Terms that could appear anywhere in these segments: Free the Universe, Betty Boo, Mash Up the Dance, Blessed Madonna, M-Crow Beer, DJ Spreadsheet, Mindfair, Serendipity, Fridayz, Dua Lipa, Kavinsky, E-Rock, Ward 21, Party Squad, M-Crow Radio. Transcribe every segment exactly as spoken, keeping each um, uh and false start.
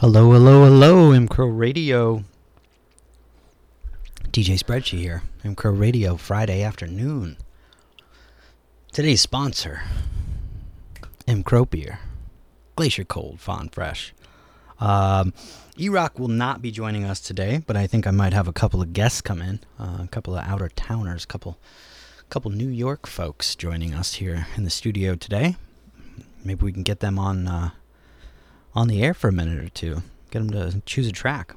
Hello, hello, hello, M-Crow Radio. D J Spreadsheet here, M-Crow Radio, Friday afternoon. Today's sponsor, M-Crow Beer, Glacier Cold, Fond Fresh. Um, E-Rock will not be joining us today, but I think I might have a couple of guests come in, uh, a couple of out-of-towners, a couple, couple New York folks joining us here in the studio today. Maybe we can get them on... Uh, on the air for a minute or two. Get them to choose a track.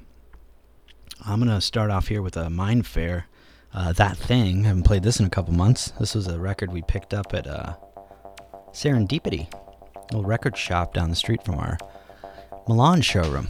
I'm going to start off here with a Mindfair, uh, That Thing. I haven't played this in a couple months. This was a record we picked up at uh, Serendipity, a little record shop down the street from our Milan showroom.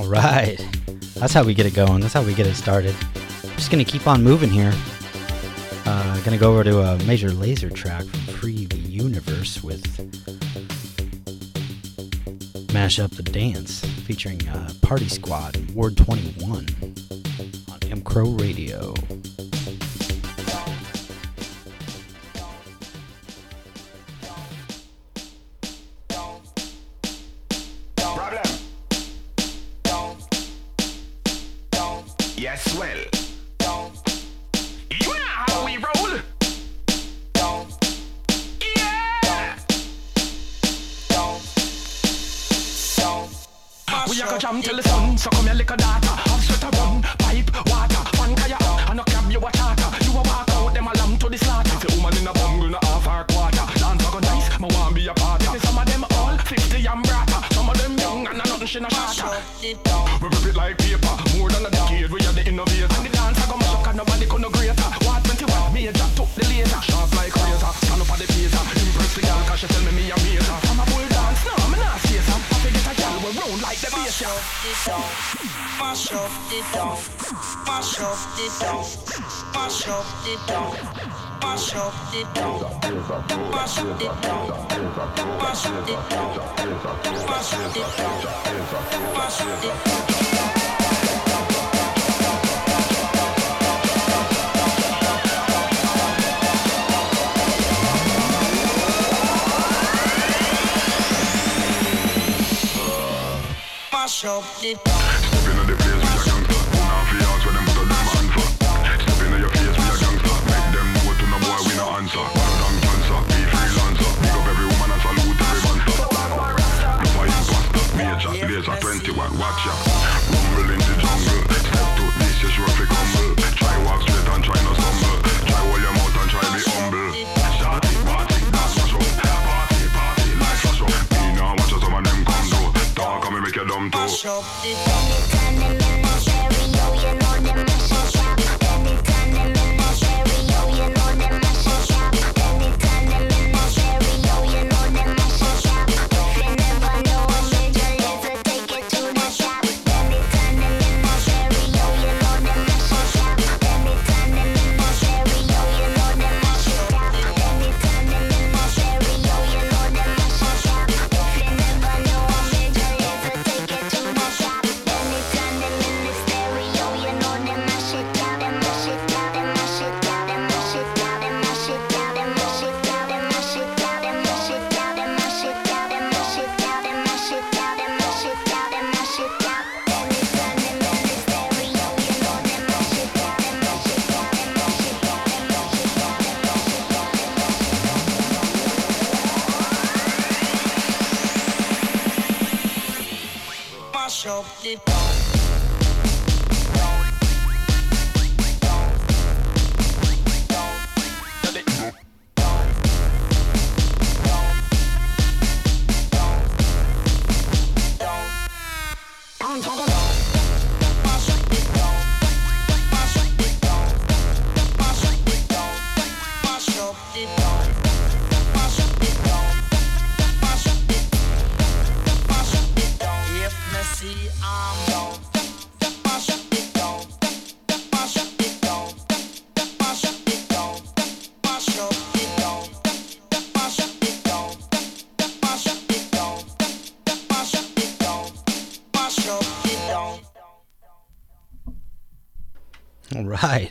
All right. That's how we get it going. That's how we get it started. I'm just going to keep on moving here. Uh, going to go over to a major laser track from Free the Universe with Mash Up the Dance featuring uh, Party Squad and Ward twenty-one on M-Crow Radio.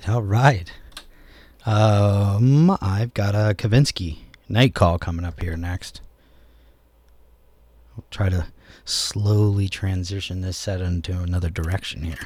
All right. Um, I've got a Kavinsky night call coming up here next. I'll try to slowly transition this set into another direction here.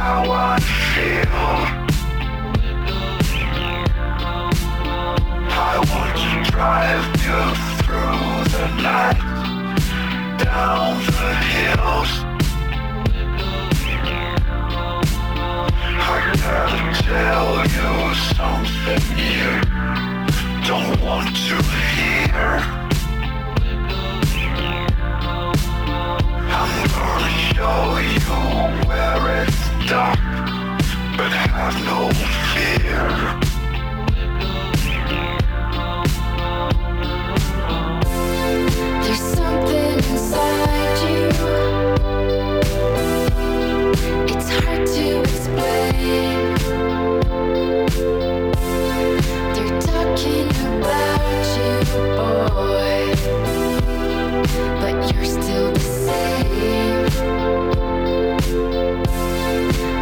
I want to drive you through the night. don't want to hear. I'm gonna show you where it's dark, but have no fear. There's something inside you. It's hard to explain. They're talking about you, boy, but you're still the same.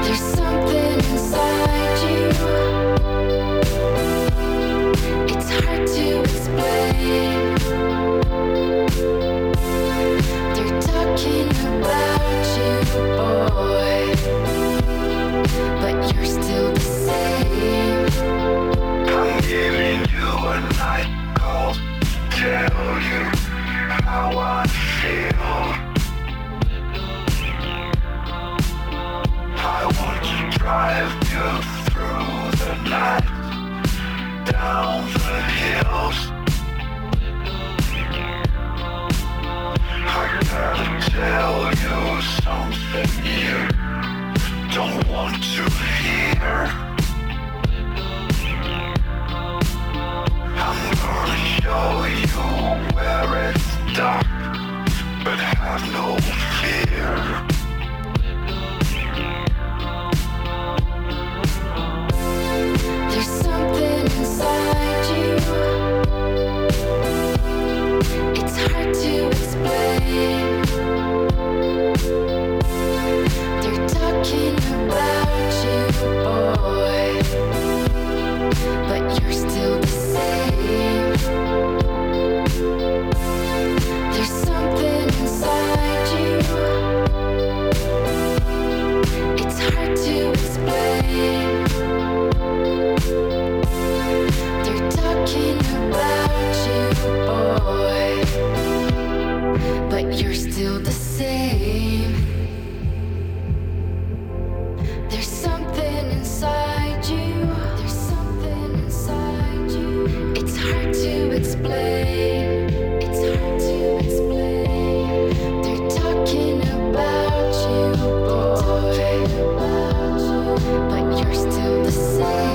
There's something inside you. It's hard to explain. Talking about you, boy, but you're still the same. I'm giving you a night call, tell you how I feel. I want to drive you through the night, down the hills. I gotta tell you something you don't want to hear. I'm gonna show you where it's dark, but have no fear. There's something inside you. It's hard to explain. They're talking about you, boy, but you're still the same. There's something inside you. It's hard to explain. They're talking about you, boy, but you're still the same. There's something inside you. There's something inside you. It's hard to explain. It's hard to explain. They're talking about you, boy, but you're still the same.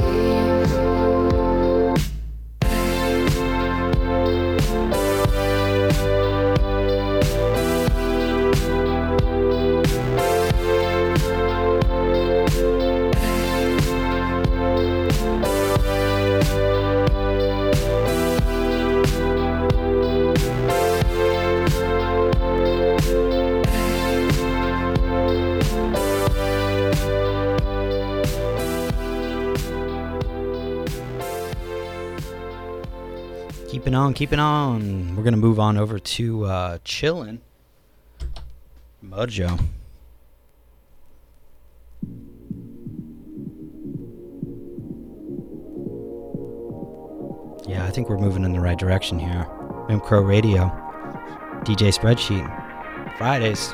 Keeping on, keeping on. We're going to move on over to uh, Chillin' Mojo. Yeah, I think we're moving in the right direction here. M-Crow Radio, D J Spreadsheet, Fridays.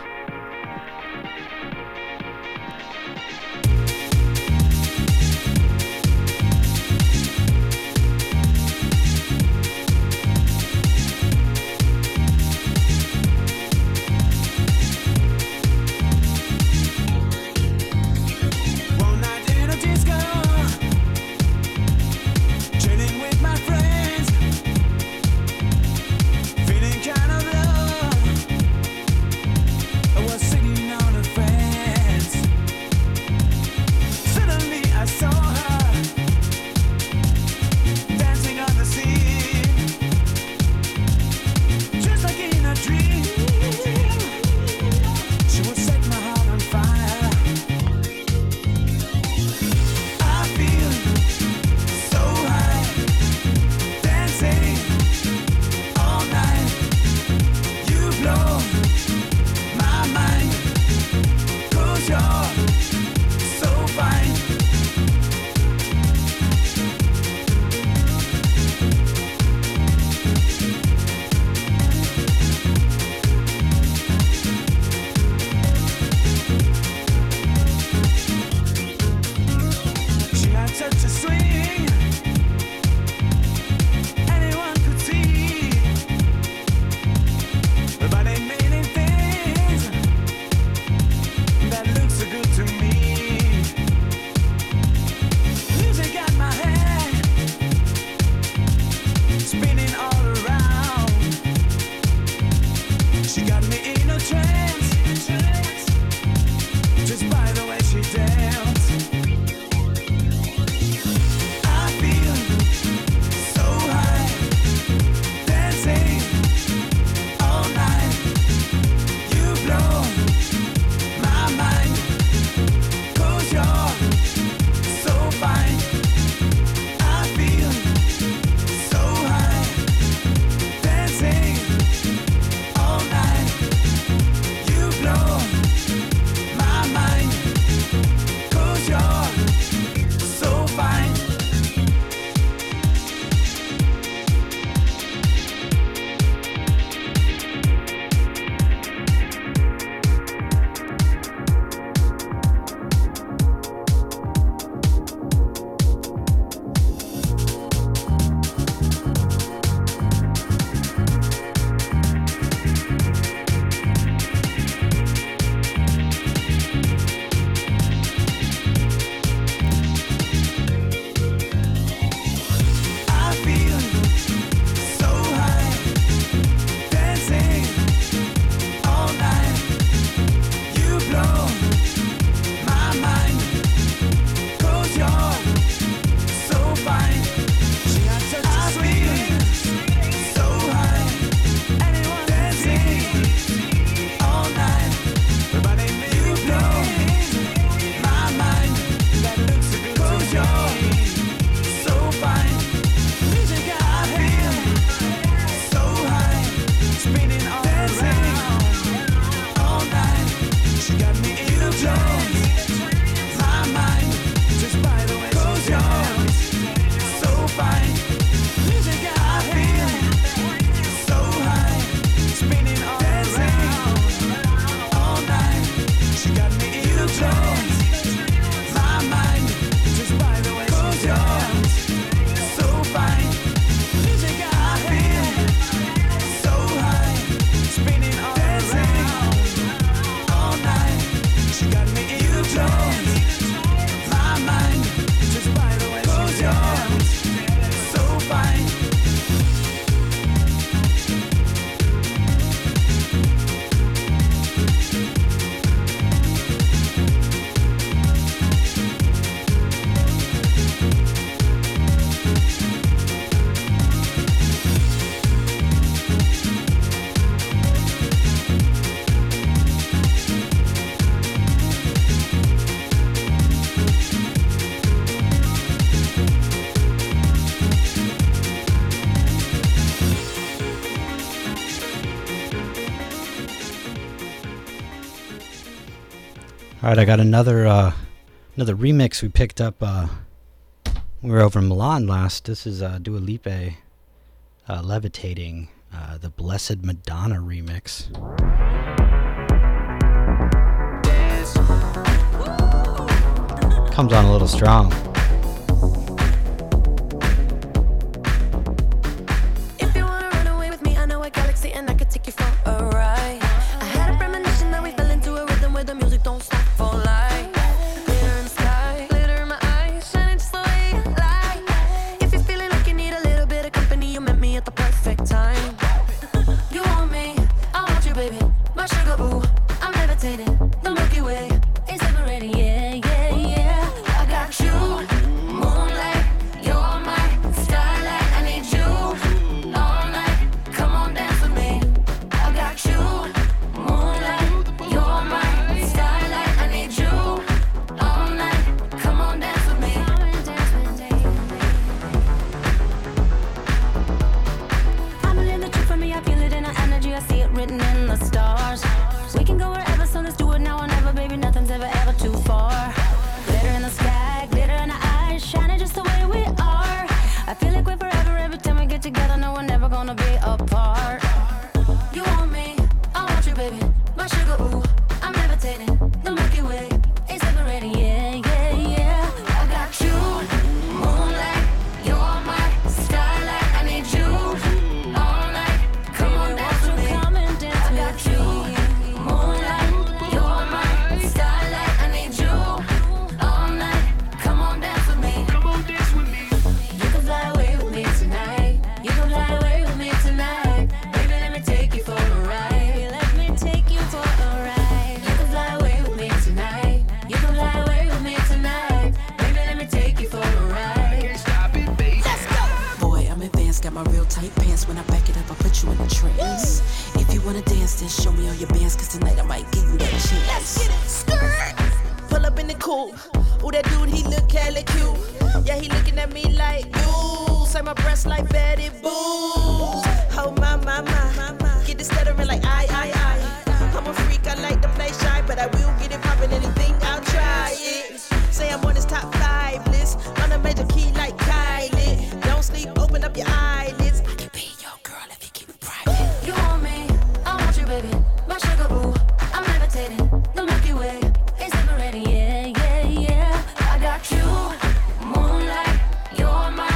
All right, I got another uh, another remix we picked up. Uh, we were over in Milan last. This is uh, Dua Lipa, uh, Levitating, uh, the Blessed Madonna remix. Comes on a little strong. Like Betty Boo. Oh, my, my, my, my, my. Get the stuttering like I, I,